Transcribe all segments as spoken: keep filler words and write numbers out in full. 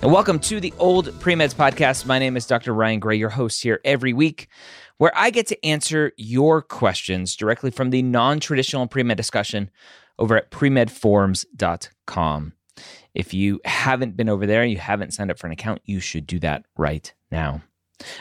And welcome to the Old Premeds Podcast. My name is Doctor Ryan Gray, your host here every week, where I get to answer your questions directly from the non-traditional pre-med discussion over at premed forums dot com. If you haven't been over there and you haven't signed up for an account, you should do that right now.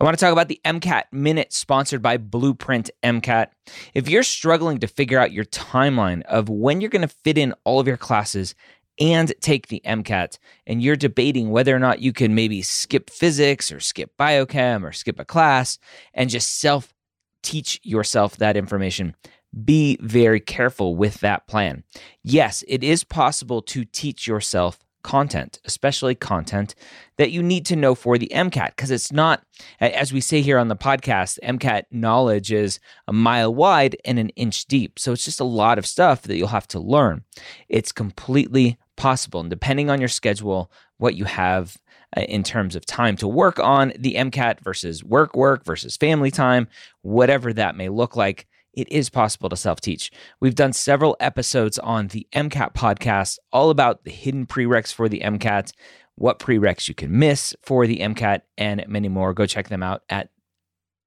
I want to talk about the MCAT Minute sponsored by Blueprint MCAT. If you're struggling to figure out your timeline of when you're going to fit in all of your classes and take the MCAT, and you're debating whether or not you can maybe skip physics or skip biochem or skip a class and just self-teach yourself that information, be very careful with that plan. Yes, it is possible to teach yourself content, especially content that you need to know for the MCAT, because it's not, as we say here on the podcast, MCAT knowledge is a mile wide and an inch deep. So it's just a lot of stuff that you'll have to learn. It's completely possible. And depending on your schedule, what you have in terms of time to work on the MCAT versus work, work versus family time, whatever that may look like, it is possible to self-teach. We've done several episodes on the MCAT podcast, all about the hidden prereqs for the MCAT, what prereqs you can miss for the MCAT, and many more. Go check them out at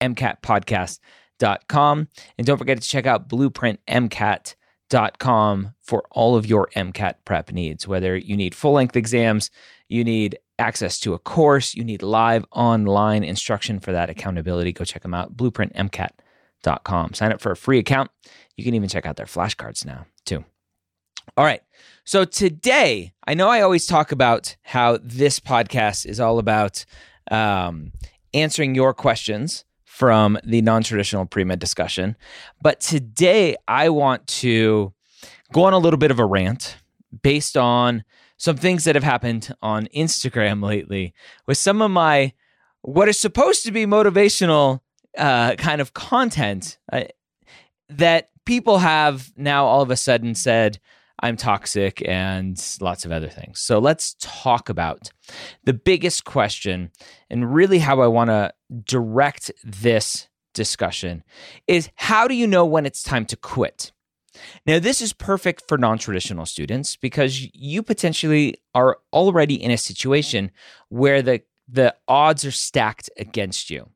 M C A T podcast dot com. And don't forget to check out Blueprint M C A T dot com for all of your MCAT prep needs, whether you need full-length exams, you need access to a course, you need live online instruction for that accountability. Go check them out, Blueprint M C A T dot com. Sign up for a free account. You can even check out their flashcards now, too. All right. So today, I know I always talk about how this podcast is all about um, answering your questions from the non-traditional pre-med discussion. But today, I want to go on a little bit of a rant based on some things that have happened on Instagram lately with some of my, what is supposed to be motivational Uh, kind of content uh, that people have now all of a sudden said, I'm toxic and lots of other things. So let's talk about the biggest question, and really how I want to direct this discussion is, how do you know when it's time to quit? Now, this is perfect for non-traditional students because you potentially are already in a situation where the, the odds are stacked against you.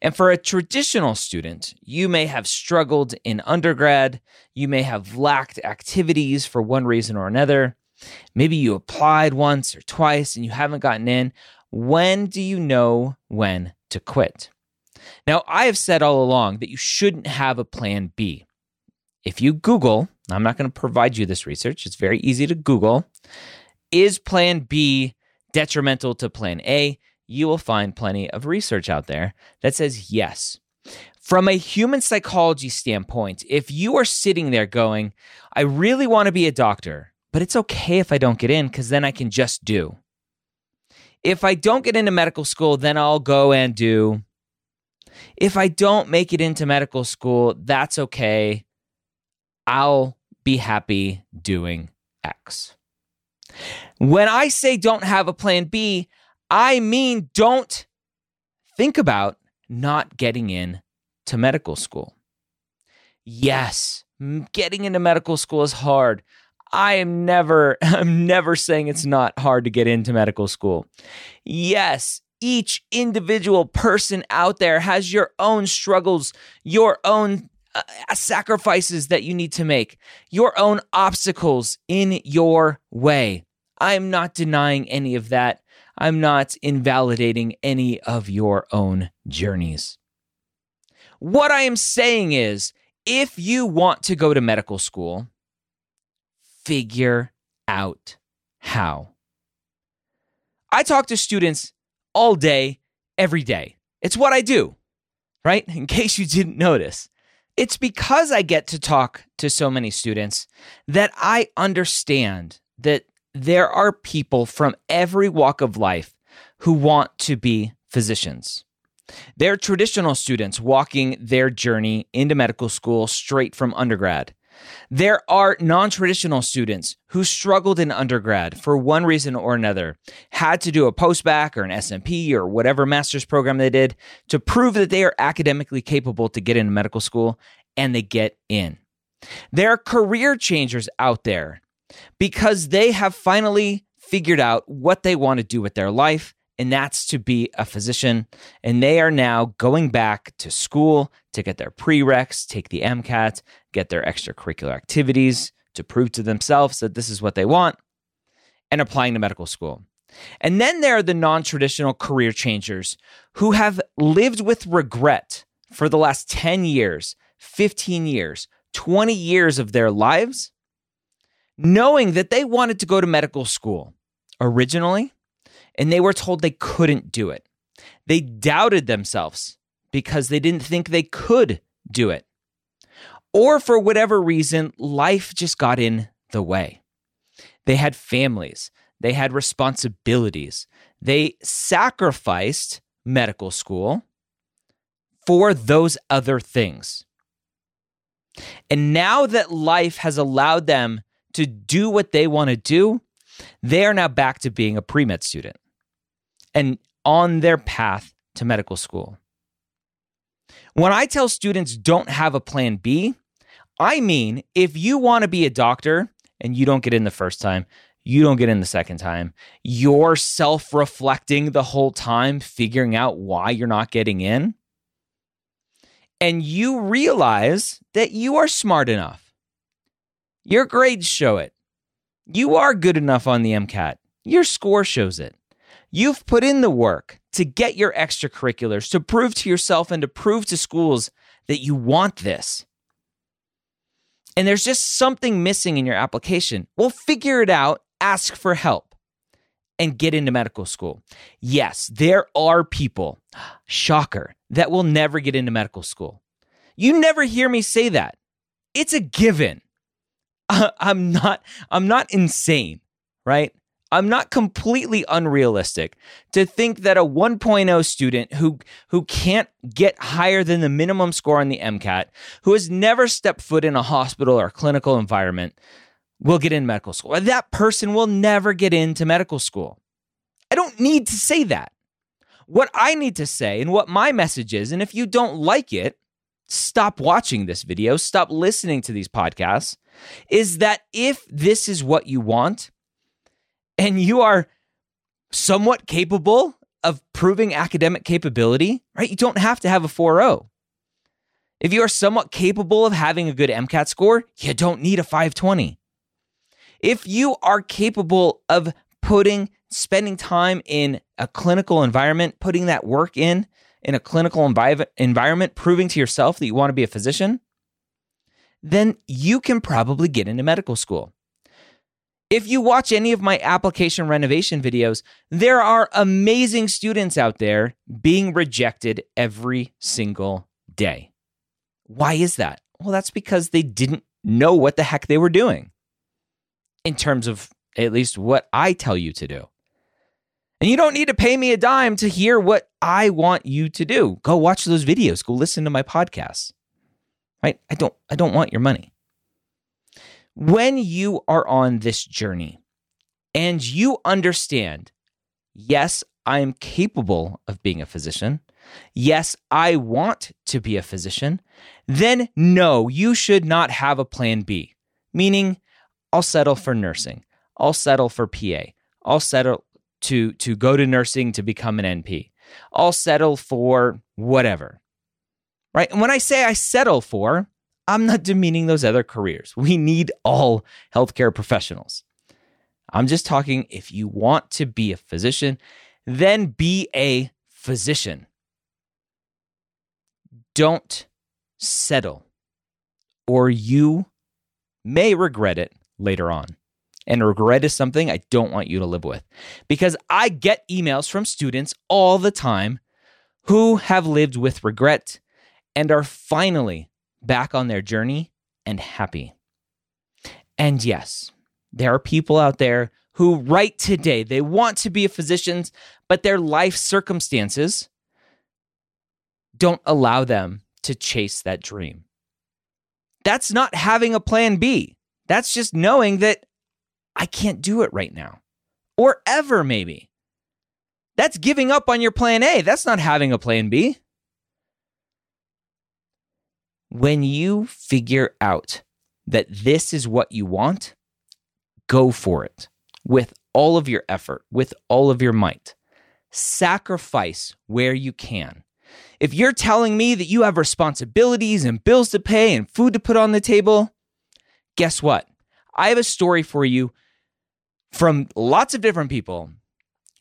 And for a traditional student, you may have struggled in undergrad. You may have lacked activities for one reason or another. Maybe you applied once or twice and you haven't gotten in. When do you know when to quit? Now, I have said all along that you shouldn't have a plan B. If you Google, I'm not going to provide you this research. It's very easy to Google. Is plan B detrimental to plan A? You will find plenty of research out there that says yes. From a human psychology standpoint, if you are sitting there going, I really want to be a doctor, but it's okay if I don't get in because then I can just do. If I don't get into medical school, then I'll go and do. If I don't make it into medical school, that's okay. I'll be happy doing X. When I say don't have a plan B, I mean, don't think about not getting in to medical school. Yes, getting into medical school is hard. I am never, I'm never saying it's not hard to get into medical school. Yes, each individual person out there has your own struggles, your own uh, sacrifices that you need to make, your own obstacles in your way. I'm not denying any of that. I'm not invalidating any of your own journeys. What I am saying is, if you want to go to medical school, figure out how. I talk to students all day, every day. It's what I do, right? In case you didn't notice. It's because I get to talk to so many students that I understand that there are people from every walk of life who want to be physicians. They're traditional students walking their journey into medical school straight from undergrad. There are non-traditional students who struggled in undergrad for one reason or another, had to do a post-bac or an S M P or whatever master's program they did to prove that they are academically capable to get into medical school, and they get in. There are career changers out there because they have finally figured out what they want to do with their life, and that's to be a physician. And they are now going back to school to get their prereqs, take the MCAT, get their extracurricular activities to prove to themselves that this is what they want, and applying to medical school. And then there are the non-traditional career changers who have lived with regret for the last ten years, fifteen years, twenty years of their lives, knowing that they wanted to go to medical school originally, and they were told they couldn't do it. They doubted themselves because they didn't think they could do it. Or for whatever reason, life just got in the way. They had families. They had responsibilities. They sacrificed medical school for those other things. And now that life has allowed them to do what they want to do, they are now back to being a pre-med student and on their path to medical school. When I tell students don't have a plan B, I mean if you want to be a doctor and you don't get in the first time, you don't get in the second time, you're self-reflecting the whole time, figuring out why you're not getting in, and you realize that you are smart enough. Your grades show it. You are good enough on the MCAT. Your score shows it. You've put in the work to get your extracurriculars, to prove to yourself and to prove to schools that you want this. And there's just something missing in your application. Well, figure it out, ask for help, and get into medical school. Yes, there are people, shocker, that will never get into medical school. You never hear me say that. It's a given. I'm not I'm not insane, right? I'm not completely unrealistic to think that a one point oh student who who can't get higher than the minimum score on the MCAT, who has never stepped foot in a hospital or a clinical environment, will get in medical school. That person will never get into medical school. I don't need to say that. What I need to say and what my message is, and if you don't like it, stop watching this video, stop listening to these podcasts, is that if this is what you want and you are somewhat capable of proving academic capability, right? You don't have to have a four point oh. If you are somewhat capable of having a good MCAT score, you don't need a five twenty. If you are capable of putting, spending time in a clinical environment, putting that work in, in a clinical envi- environment, proving to yourself that you want to be a physician, then you can probably get into medical school. If you watch any of my application renovation videos, there are amazing students out there being rejected every single day. Why is that? Well, that's because they didn't know what the heck they were doing in terms of at least what I tell you to do. And you don't need to pay me a dime to hear what I want you to do. Go watch those videos. Go listen to my podcasts. Right? I don't, I don't want your money. When you are on this journey and you understand, yes, I am capable of being a physician. Yes, I want to be a physician. Then no, you should not have a plan B, meaning I'll settle for nursing. I'll settle for P A. I'll settle to, to go to nursing to become an N P. I'll settle for whatever. Right? And when I say I settle for, I'm not demeaning those other careers. We need all healthcare professionals. I'm just talking if you want to be a physician, then be a physician. Don't settle, or you may regret it later on. And regret is something I don't want you to live with, because I get emails from students all the time who have lived with regret and are finally back on their journey and happy. And yes, there are people out there who right today, they want to be physicians, but their life circumstances don't allow them to chase that dream. That's not having a plan B. That's just knowing that I can't do it right now or ever maybe. That's giving up on your plan A. That's not having a plan B. When you figure out that this is what you want, go for it with all of your effort, with all of your might. Sacrifice where you can. If you're telling me that you have responsibilities and bills to pay and food to put on the table, guess what? I have a story for you from lots of different people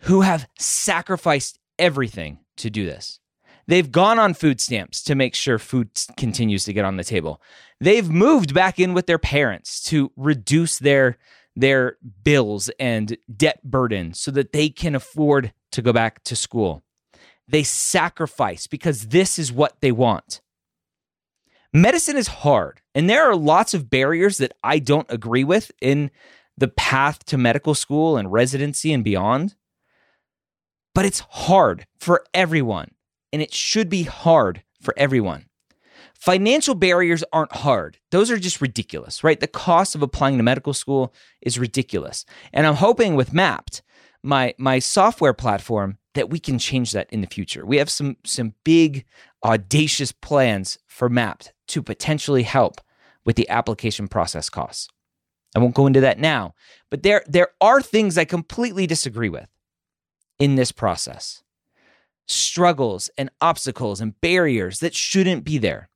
who have sacrificed everything to do this. They've gone on food stamps to make sure food continues to get on the table. They've moved back in with their parents to reduce their, their bills and debt burden so that they can afford to go back to school. They sacrifice because this is what they want. Medicine is hard, and there are lots of barriers that I don't agree with in the path to medical school and residency and beyond. But it's hard for everyone, and it should be hard for everyone. Financial barriers aren't hard. Those are just ridiculous, right? The cost of applying to medical school is ridiculous. And I'm hoping with Mapped, my, my software platform, that we can change that in the future. We have some, some big, audacious plans for Mapped to potentially help with the application process costs. I won't go into that now, but there, there are things I completely disagree with in this process. Struggles and obstacles and barriers that shouldn't be there.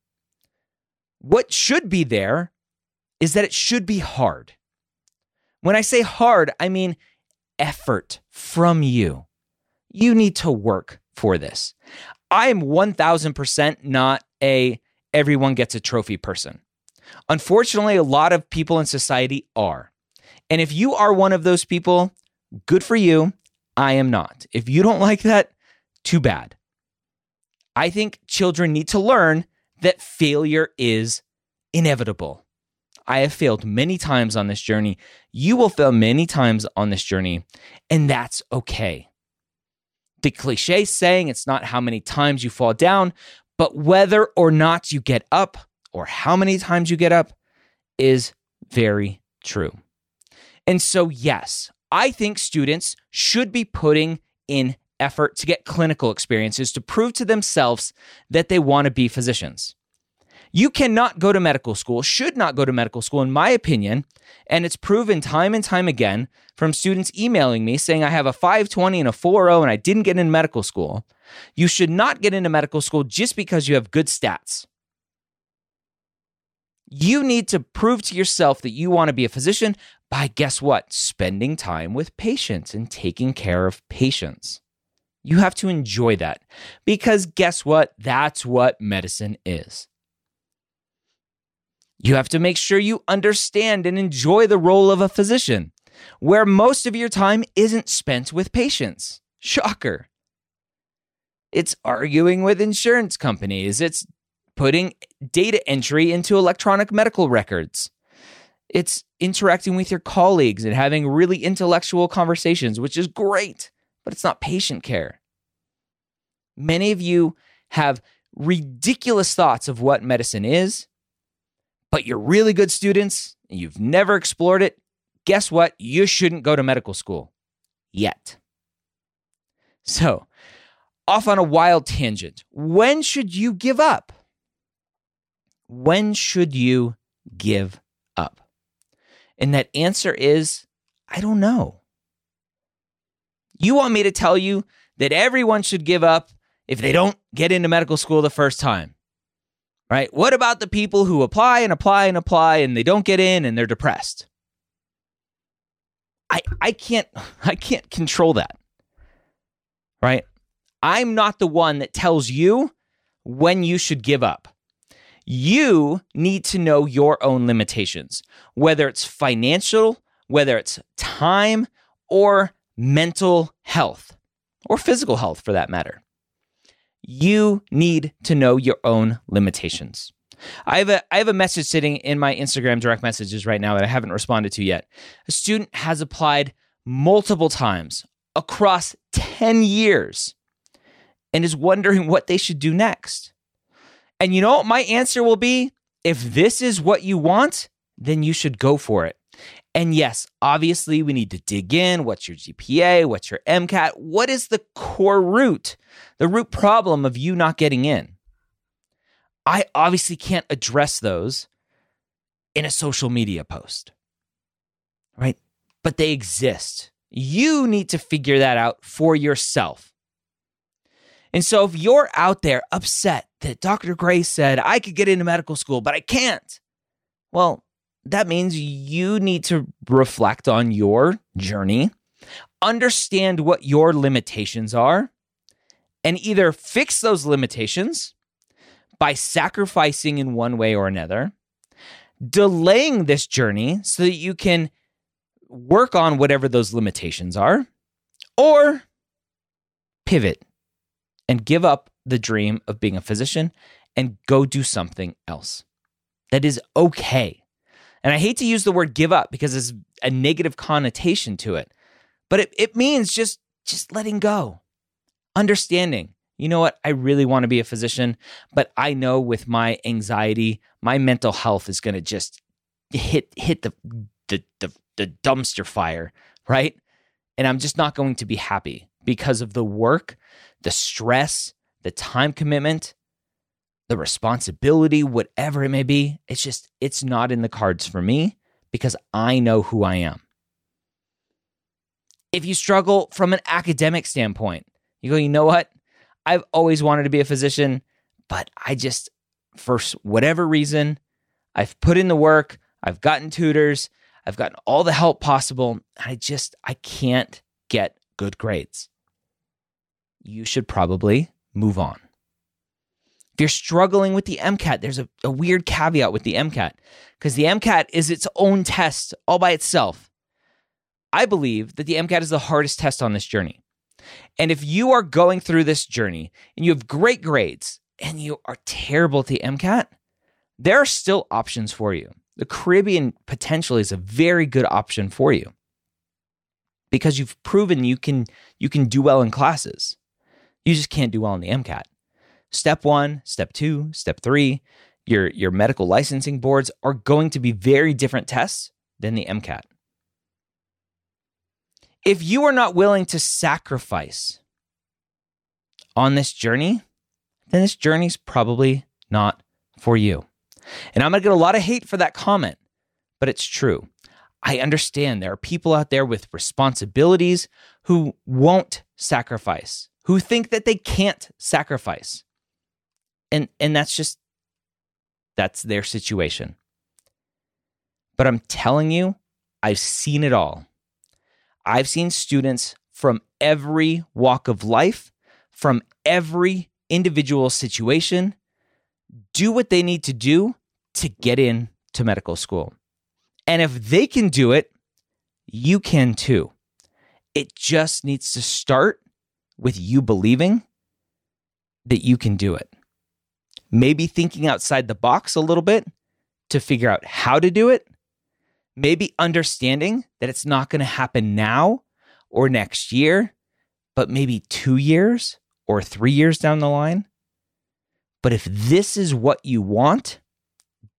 What should be there is that it should be hard. When I say hard, I mean effort from you. You need to work for this. I am one thousand percent not a everyone gets a trophy person. Unfortunately, a lot of people in society are. And if you are one of those people, good for you. I am not. If you don't like that, too bad. I think children need to learn that failure is inevitable. I have failed many times on this journey. You will fail many times on this journey, and that's okay. The cliche saying, it's not how many times you fall down, but whether or not you get up or how many times you get up is very true. And so, yes, I think students should be putting in effort to get clinical experiences to prove to themselves that they want to be physicians. You cannot go to medical school, should not go to medical school, in my opinion, and it's proven time and time again from students emailing me saying, I have a five twenty and a four oh and I didn't get into medical school. You should not get into medical school just because you have good stats. You need to prove to yourself that you want to be a physician by, guess what? Spending time with patients and taking care of patients. You have to enjoy that because guess what? That's what medicine is. You have to make sure you understand and enjoy the role of a physician, where most of your time isn't spent with patients. Shocker. It's arguing with insurance companies. It's putting data entry into electronic medical records. It's interacting with your colleagues and having really intellectual conversations, which is great, but it's not patient care. Many of you have ridiculous thoughts of what medicine is, but you're really good students and you've never explored it. Guess what? You shouldn't go to medical school yet. So, off on a wild tangent. When should you give up? When should you give up? And that answer is, I don't know. You want me to tell you that everyone should give up if they don't get into medical school the first time, right? What about the people who apply and apply and apply and they don't get in and they're depressed? I I can't I can't control that, right? I'm not the one that tells you when you should give up. You need to know your own limitations, whether it's financial, whether it's time, or mental health, or physical health for that matter. You need to know your own limitations. I have a I have a message sitting in my Instagram direct messages right now that I haven't responded to yet. A student has applied multiple times across ten years and is wondering what they should do next. And you know what my answer will be? If this is what you want, then you should go for it. And yes, obviously we need to dig in. What's your G P A? What's your MCAT? What is the core root, the root problem of you not getting in? I obviously can't address those in a social media post, right? But they exist. You need to figure that out for yourself. And so if you're out there upset that Doctor Gray said, I could get into medical school, but I can't, well, that means you need to reflect on your journey, understand what your limitations are, and either fix those limitations by sacrificing in one way or another, delaying this journey so that you can work on whatever those limitations are, or pivot and give up the dream of being a physician and go do something else. That is okay. And I hate to use the word give up because it's a negative connotation to it, but it, it means just, just letting go, understanding, you know what? I really want to be a physician, but I know with my anxiety, my mental health is going to just hit hit the the, the the dumpster fire, right? And I'm just not going to be happy because of the work, the stress, the time commitment, the responsibility, whatever it may be. It's just, it's not in the cards for me because I know who I am. If you struggle from an academic standpoint, you go, you know what? I've always wanted to be a physician, but I just, for whatever reason, I've put in the work, I've gotten tutors, I've gotten all the help possible, and I just, I can't get good grades. You should probably move on. If you're struggling with the MCAT, there's a, a weird caveat with the MCAT because the MCAT is its own test all by itself. I believe that the MCAT is the hardest test on this journey. And if you are going through this journey and you have great grades and you are terrible at the MCAT, there are still options for you. The Caribbean potentially is a very good option for you because you've proven you can you can do well in classes. You just can't do well in the MCAT. Step one, step two, step three, your, your medical licensing boards are going to be very different tests than the MCAT. If you are not willing to sacrifice on this journey, then this journey's probably not for you. And I'm going to get a lot of hate for that comment, but it's true. I understand there are people out there with responsibilities who won't sacrifice, who think that they can't sacrifice. And, and that's just, that's their situation. But I'm telling you, I've seen it all. I've seen students from every walk of life, from every individual situation, do what they need to do to get in to medical school. And if they can do it, you can too. It just needs to start with you believing that you can do it. Maybe thinking outside the box a little bit to figure out how to do it. Maybe understanding that it's not going to happen now or next year, but maybe two years or three years down the line. But if this is what you want,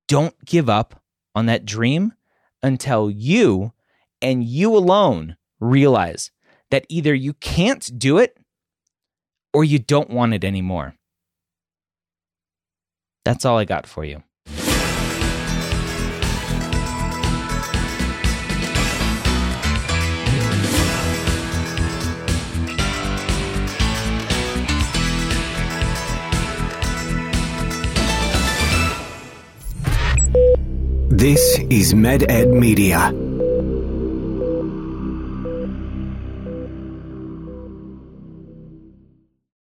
don't give up on that dream until you and you alone realize that either you can't do it or you don't want it anymore. That's all I got for you. This is MedEd Media.